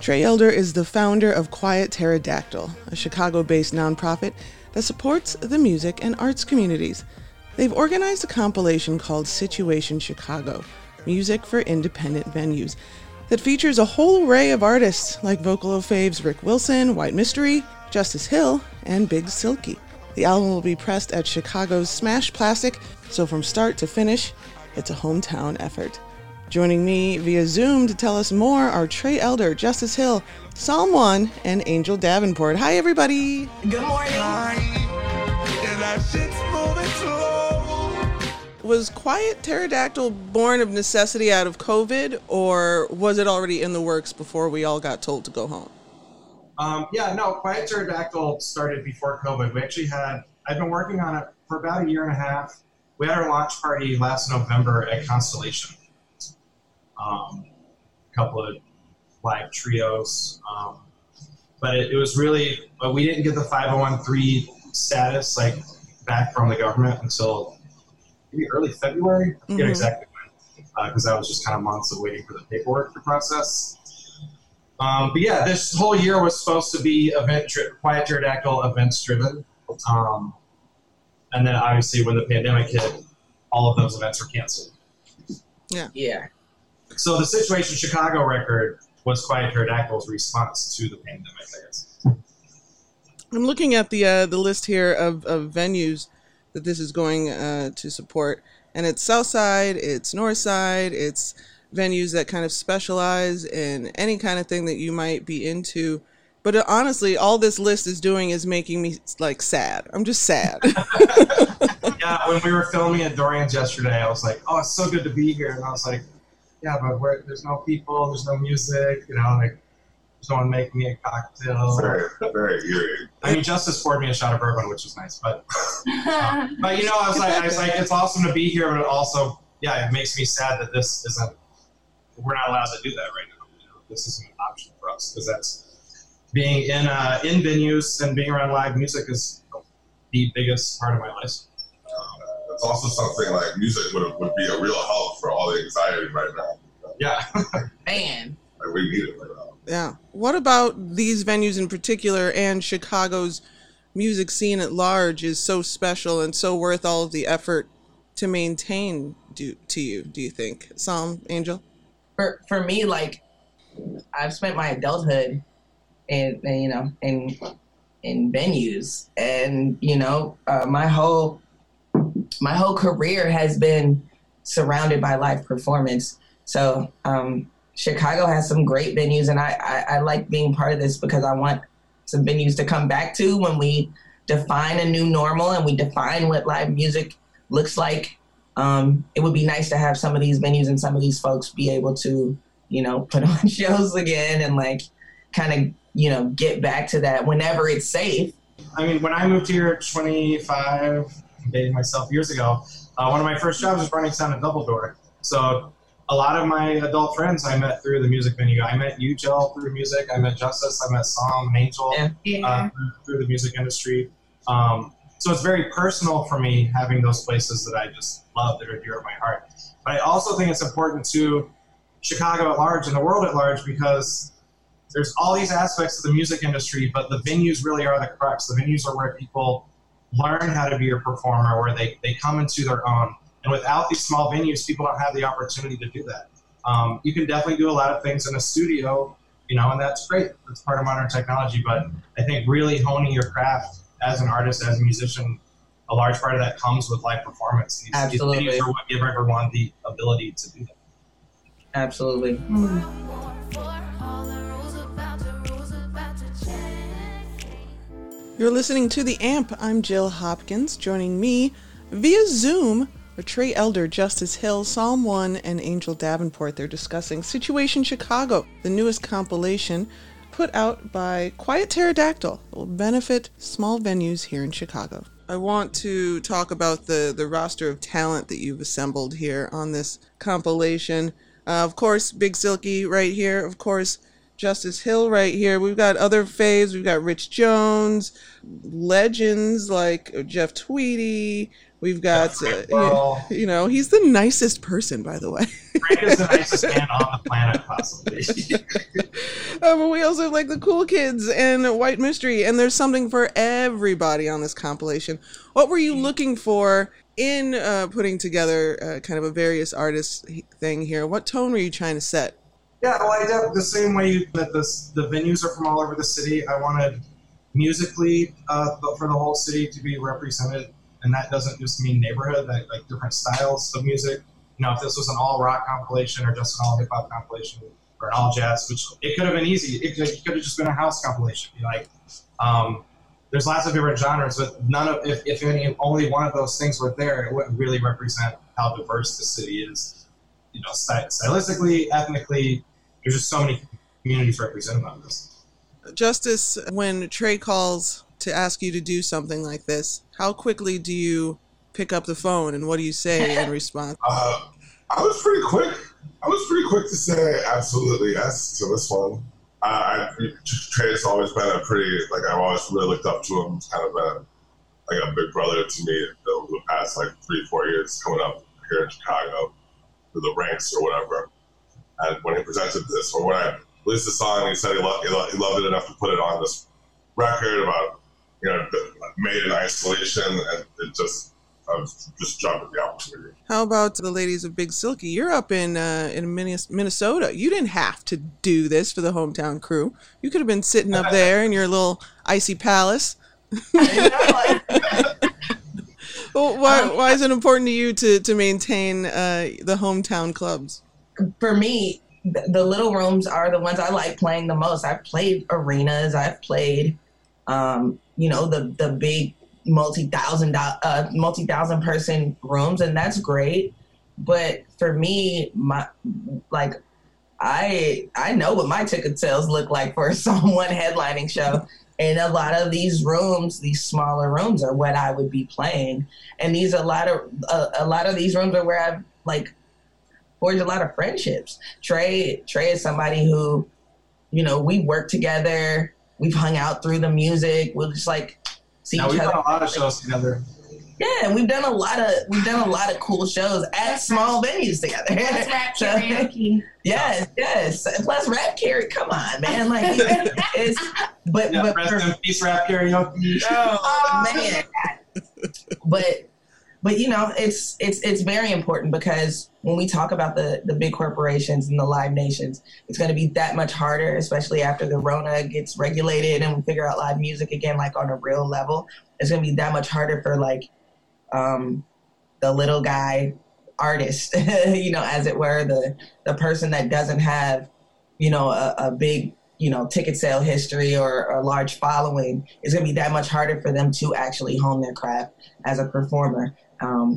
Trey Elder is the founder of Quiet Pterodactyl, a Chicago-based nonprofit that supports the music and arts communities. They've organized a compilation called Situation Chicago, Music for Independent Venues, that features a whole array of artists like Vocal of Faves Rick Wilson, White Mystery, Justice Hill, and Big Silky. The album will be pressed at Chicago's Smash Plastic, so from start to finish, it's a hometown effort. Joining me via Zoom to tell us more are Trey Elder, Justice Hill, Psalm One, and Angel Davenport. Hi, everybody. Good morning. Was Quiet Pterodactyl born of necessity out of COVID, or was it already in the works before we all got told to go home? Quiet Pterodactyl started before COVID. We actually I've been working on it for about a year and a half. We had our launch party last November at Constellation. A couple of live trios, but it was really, we didn't get the 501(c)(3) status like back from the government until maybe early February. I forget exactly when, because that was just kind of months of waiting for the paperwork to process. This whole year was supposed to be Quiet Pterodactyl events driven, and then obviously when the pandemic hit, all of those events were canceled. Yeah. So the Situation Chicago record was Quiet Pterodactyl's response to the pandemic, I guess. I'm looking at the list here of venues that this is going to support. And it's Southside, it's Northside, it's venues that kind of specialize in any kind of thing that you might be into. But honestly, all this list is doing is making me like sad. I'm just sad. Yeah, when we were filming at Dorian's yesterday, I was like, oh, it's so good to be here. And I was like, yeah, but there's no people, there's no music, there's no one making me a cocktail. Very, very eerie. I mean, Justice poured me a shot of bourbon, which was nice, but I was like, it's awesome to be here, but also, it makes me sad that we're not allowed to do that right now. This isn't an option for us, because that's being in venues and being around live music is the biggest part of my life. It's also something like music would be a real help for all the anxiety right now. Yeah. Man. Like we need it right now. Yeah. What about these venues in particular and Chicago's music scene at large is so special and so worth all of the effort to maintain do you think? Psalm, Angel? For me, like, I've spent my adulthood in venues and, my whole career has been surrounded by live performance. So Chicago has some great venues, and I like being part of this because I want some venues to come back to when we define a new normal and we define what live music looks like. It would be nice to have some of these venues and some of these folks be able to, put on shows again and get back to that whenever it's safe. I mean, when I moved here at 25, dating myself years ago, one of my first jobs was running sound at Double Door. So a lot of my adult friends I met through the music venue. I met you, Jill, through music. I met Justice. I met Psalm and Angel through the music industry. So it's very personal for me having those places that I just love that are dear to my heart. But I also think it's important to Chicago at large and the world at large because there's all these aspects of the music industry, but the venues really are the crux. The venues are where people learn how to be a performer, where they come into their own. And without these small venues, people don't have the opportunity to do that. You can definitely do a lot of things in a studio, and that's great. That's part of modern technology. But I think really honing your craft as an artist, as a musician, a large part of that comes with live performance. These venues are what give everyone the ability to do that. Absolutely. You're listening to The Amp. I'm Jill Hopkins. Joining me via Zoom are Trey Elder, Justice Hill, Psalm One, and Angel Davenport. They're discussing Situation Chicago, the newest compilation put out by Quiet Pterodactyl that will benefit small venues here in Chicago. I want to talk about the roster of talent that you've assembled here on this compilation. Of course, Big Silky right here. Of course, Justice Hill right here. We've got other faves. We've got Rich Jones, legends like Jeff Tweedy, We've got, well, you know, he's the nicest person, by the way. Frank is the nicest man on the planet, possibly. But we also have, like, the Cool Kids and White Mystery, and there's something for everybody on this compilation. What were you looking for in putting together kind of a various artist thing here? What tone were you trying to set? Yeah, well, I did the same way that the venues are from all over the city. I wanted musically for the whole city to be represented. And that doesn't just mean neighborhood, like different styles of music. You know, if this was an all rock compilation or just an all hip hop compilation or an all jazz, which it could have been easy. It could have just been a house compilation. You know, like, there's lots of different genres, but none of, if any, only one of those things were there, it wouldn't really represent how diverse the city is. You know, stylistically, ethnically, there's just so many communities represented on this. Justice, when Trey calls to ask you to do something like this, how quickly do you pick up the phone and what do you say in response? I was pretty quick to say absolutely yes to this one. Trey's always been a pretty, like, I've always really looked up to him. He's kind of been like a big brother to me over the past like 3-4 years coming up here in Chicago through the ranks or whatever. And when he presented this, or when I released the song, he said he loved it enough to put it on this record about, you know, made in isolation, and I was just jumping the opportunity. How about the ladies of Big Silky? You're up in Minnesota. You didn't have to do this for the hometown crew. You could have been sitting up there in your little icy palace. Well, why is it important to you to maintain the hometown clubs? For me, the little rooms are the ones I like playing the most. I've played arenas. I've played... you know, the big multi-thousand person rooms, and that's great. But for me, I know what my ticket sales look like for a Psalm One headlining show. And a lot of these rooms, these smaller rooms, are what I would be playing. And these a lot of these rooms are where I've like forged a lot of friendships. Trey is somebody who, you know, we work together. We've hung out through the music. We'll just like see each other. We've done a lot of shows together. Yeah, and we've done a lot of cool shows at small venues together. Plus rap karaoke. Yes. Plus rap karaoke. Come on, man. Like but rest in peace, rap karaoke. Oh man. But you know, it's very important, because when we talk about the big corporations and the Live Nations, it's going to be that much harder, especially after the Rona gets regulated and we figure out live music again, like on a real level. It's going to be that much harder for like the little guy artist, you know, as it were, the person that doesn't have, you know, a big, you know, ticket sale history or a large following. It's going to be that much harder for them to actually hone their craft as a performer.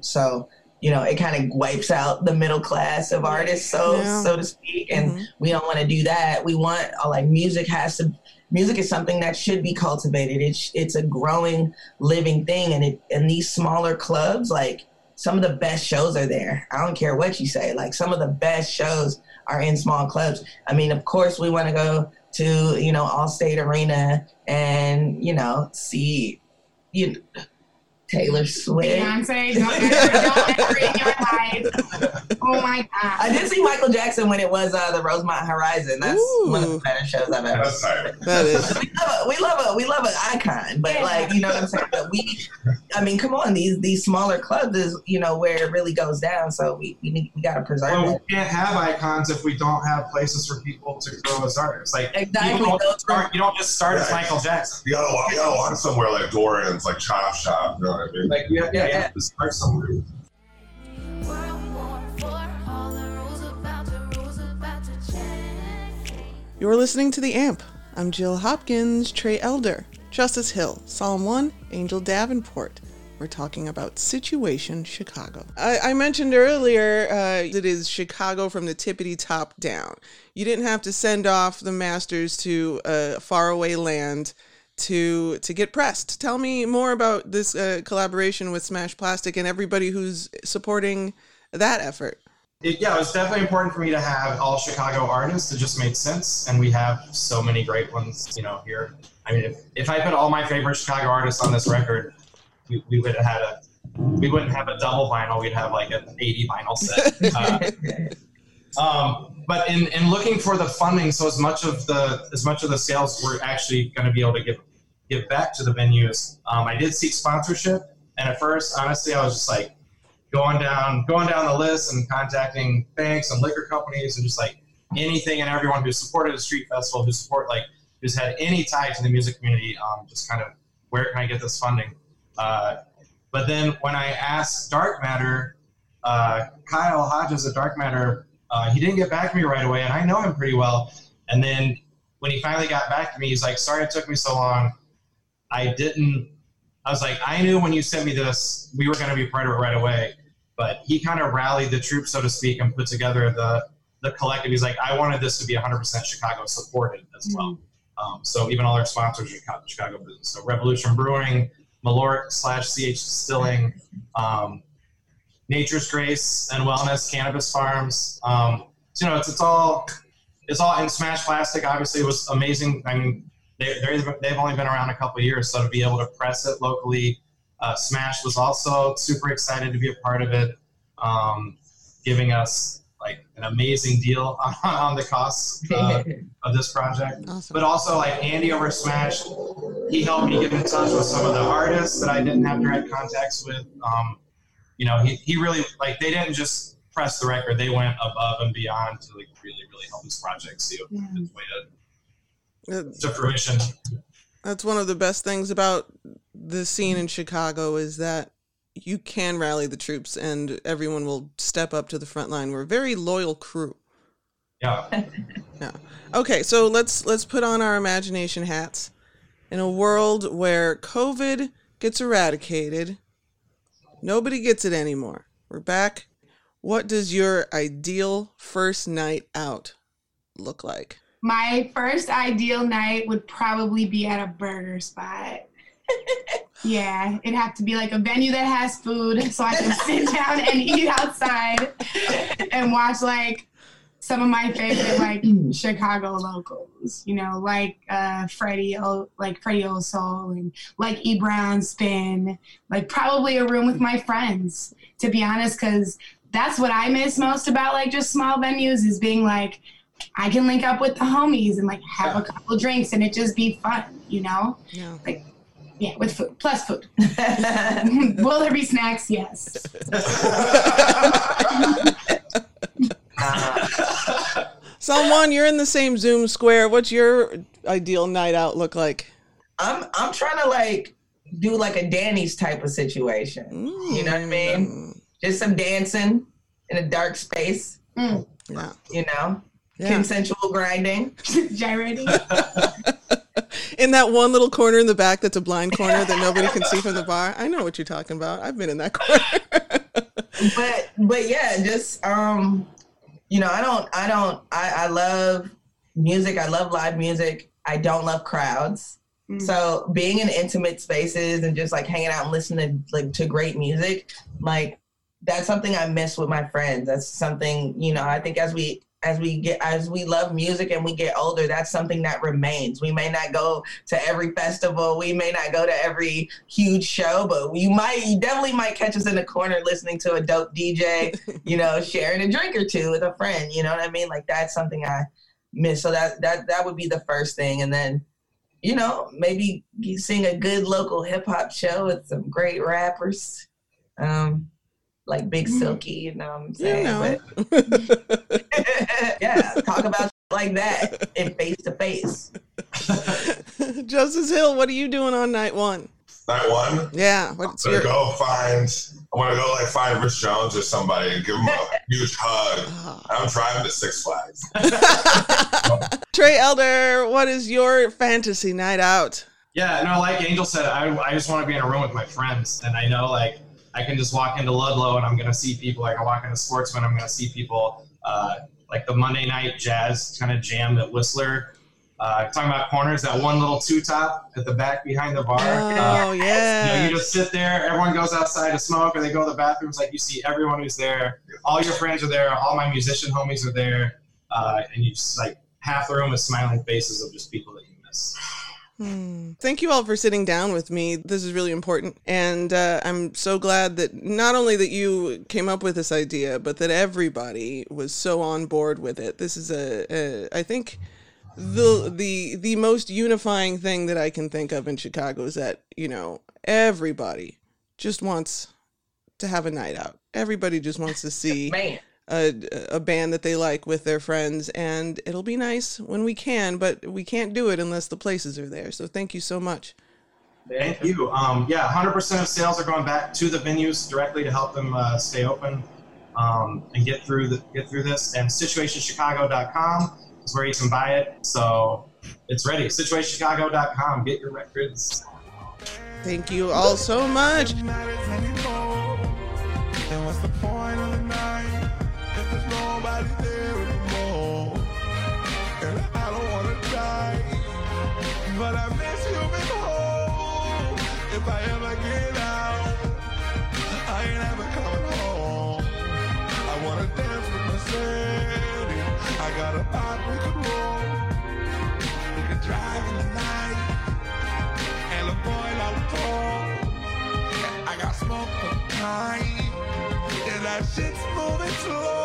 So, you know, it kind of wipes out the middle class of artists, so to speak. And we don't want to do that. We want, like, music is something that should be cultivated. It's a growing, living thing. And these smaller clubs, like, some of the best shows are there. I don't care what you say. Like, some of the best shows are in small clubs. I mean, of course we want to go to, you know, Allstate Arena and, you know, see, you know, Taylor Swift. Beyonce, don't ever in your life. Oh my God. I did see Michael Jackson when it was the Rosemont Horizon. That's one of the better shows I've ever seen. That is. We love an icon, but like, you know what I'm saying? But come on, these smaller clubs is, you know, where it really goes down. So we got to preserve it. Well, we can't have icons if we don't have places for people to grow as artists. Like, exactly. You don't just start as Michael Jackson. You gotta walk somewhere like Dorian's, like Chop Shop, you know? I mean, like, yeah. Just start somewhere. You're listening to The Amp. I'm Jill Hopkins, Trey Elder, Justice Hill, Psalm One, Angel Davenport. We're talking about Situation Chicago. I mentioned earlier it is Chicago from the tippity top down. You didn't have to send off the masters to a faraway land to get pressed. Tell me more about this collaboration with Smash Plastic and everybody who's supporting that effort. It was definitely important for me to have all Chicago artists. It just made sense, and we have so many great ones, you know, here. I mean, if I put all my favorite Chicago artists on this record, we would have had a we wouldn't have a double vinyl. We'd have like an 80 vinyl set. But in looking for the funding, so as much of the sales we're actually going to be able to give back to the venues, I did seek sponsorship. And at first, honestly, I was just like going down the list and contacting banks and liquor companies and just like anything and everyone who supported a street festival, who's had any tie to the music community, just kind of, where can I get this funding? But then when I asked Dark Matter, Kyle Hodges at Dark Matter, he didn't get back to me right away, and I know him pretty well. And then when he finally got back to me, he's like, sorry it took me so long. I was like, I knew when you sent me this, we were going to be part of it right away. But he kind of rallied the troops, so to speak, and put together the collective. He's like, I wanted this to be 100% Chicago supported as well. So even all our sponsors are Chicago business. So Revolution Brewing, Malort /CH Distilling, Nature's Grace and Wellness, Cannabis Farms. So, you know, it's all in Smash Plastic. Obviously, it was amazing. I mean, they've only been around a couple of years, so to be able to press it locally, Smash was also super excited to be a part of it, giving us like an amazing deal on the costs of this project. Awesome. But also like Andy over Smash, he helped me get in touch with some of the artists that I didn't have direct contacts with. You know, he really, like, they didn't just press the record, they went above and beyond to like really, really help this project see its way to fruition. That's one of the best things about the scene in Chicago is that you can rally the troops and everyone will step up to the front line. We're a very loyal crew. Yeah. Yeah. Okay. So let's put on our imagination hats. In a world where COVID gets eradicated, nobody gets it anymore. We're back. What does your ideal first night out look like? My first ideal night would probably be at a burger spot. Yeah, it'd have to be like a venue that has food so I can sit down and eat outside and watch like some of my favorite like Chicago locals, you know, like Freddie O Soul and like E Brown spin, like probably a room with my friends, to be honest, because that's what I miss most about like just small venues is being like, I can link up with the homies and like have a couple drinks and it just be fun, you know? Yeah. Like, yeah, with food, plus food. Will there be snacks? Yes. Someone, you're in the same Zoom square. What's your ideal night out look like? I'm trying to like do like a Danny's type of situation. Mm. You know what I mean? Just some dancing in a dark space. Mm. Yeah. You know, consensual grinding, gyrating. In that one little corner in the back that's a blind corner that nobody can see from the bar. I know what you're talking about. I've been in that corner. But yeah, just, you know, I love music. I love live music. I don't love crowds. Mm. So being in intimate spaces and just like hanging out and listening to, like, to great music, like that's something I miss with my friends. That's something, you know, I think as we love music and we get older, that's something that remains. We may not go to every festival, we may not go to every huge show, but you definitely might catch us in the corner listening to a dope DJ, you know, sharing a drink or two with a friend, you know what I mean? Like that's something I miss. So that would be the first thing. And then, you know, maybe seeing a good local hip hop show with some great rappers. Like Big Silky, you know what I'm saying? You know. But, yeah, talk about like that in face-to-face. Justice Hill, what are you doing on night one? Night one? Yeah. I'm going to go find Rich Jones or somebody and give him a huge hug. Oh. I'm driving to Six Flags. Trey Elder, what is your fantasy night out? Yeah, no, like Angel said, I just want to be in a room with my friends. And I know, like, I can just walk into Ludlow and I'm going to see people. I can walk into Sportsman, I'm going to see people. Like the Monday night jazz kind of jam at Whistler. Talking about corners, that one little two-top at the back behind the bar. Oh, yeah. You know, you just sit there. Everyone goes outside to smoke or they go to the bathrooms. Like, you see everyone who's there. All your friends are there. All my musician homies are there. And you just, like, half the room is smiling faces of just people that you miss. Thank you all for sitting down with me. This is really important. And I'm so glad that not only that you came up with this idea, but that everybody was so on board with it. This is I think the most unifying thing that I can think of in Chicago is that, you know, everybody just wants to have a night out. Everybody just wants to see a band that they like with their friends, and it'll be nice when we can, but we can't do it unless the places are there. So thank you so much. Thank you. 100% of sales are going back to the venues directly to help them stay open and get through this. And situationchicago.com is where you can buy it. So it's ready. situationchicago.com. Get your records. Thank you all so much. And what's the point of the night if there's nobody there anymore? And I don't want to die, but I miss you being home. If I ever get out, I ain't ever coming home. I want to dance with my city. I got a body we could roll. We could drive in the night and a boy out of I got smoke for time. That shit's moving slow.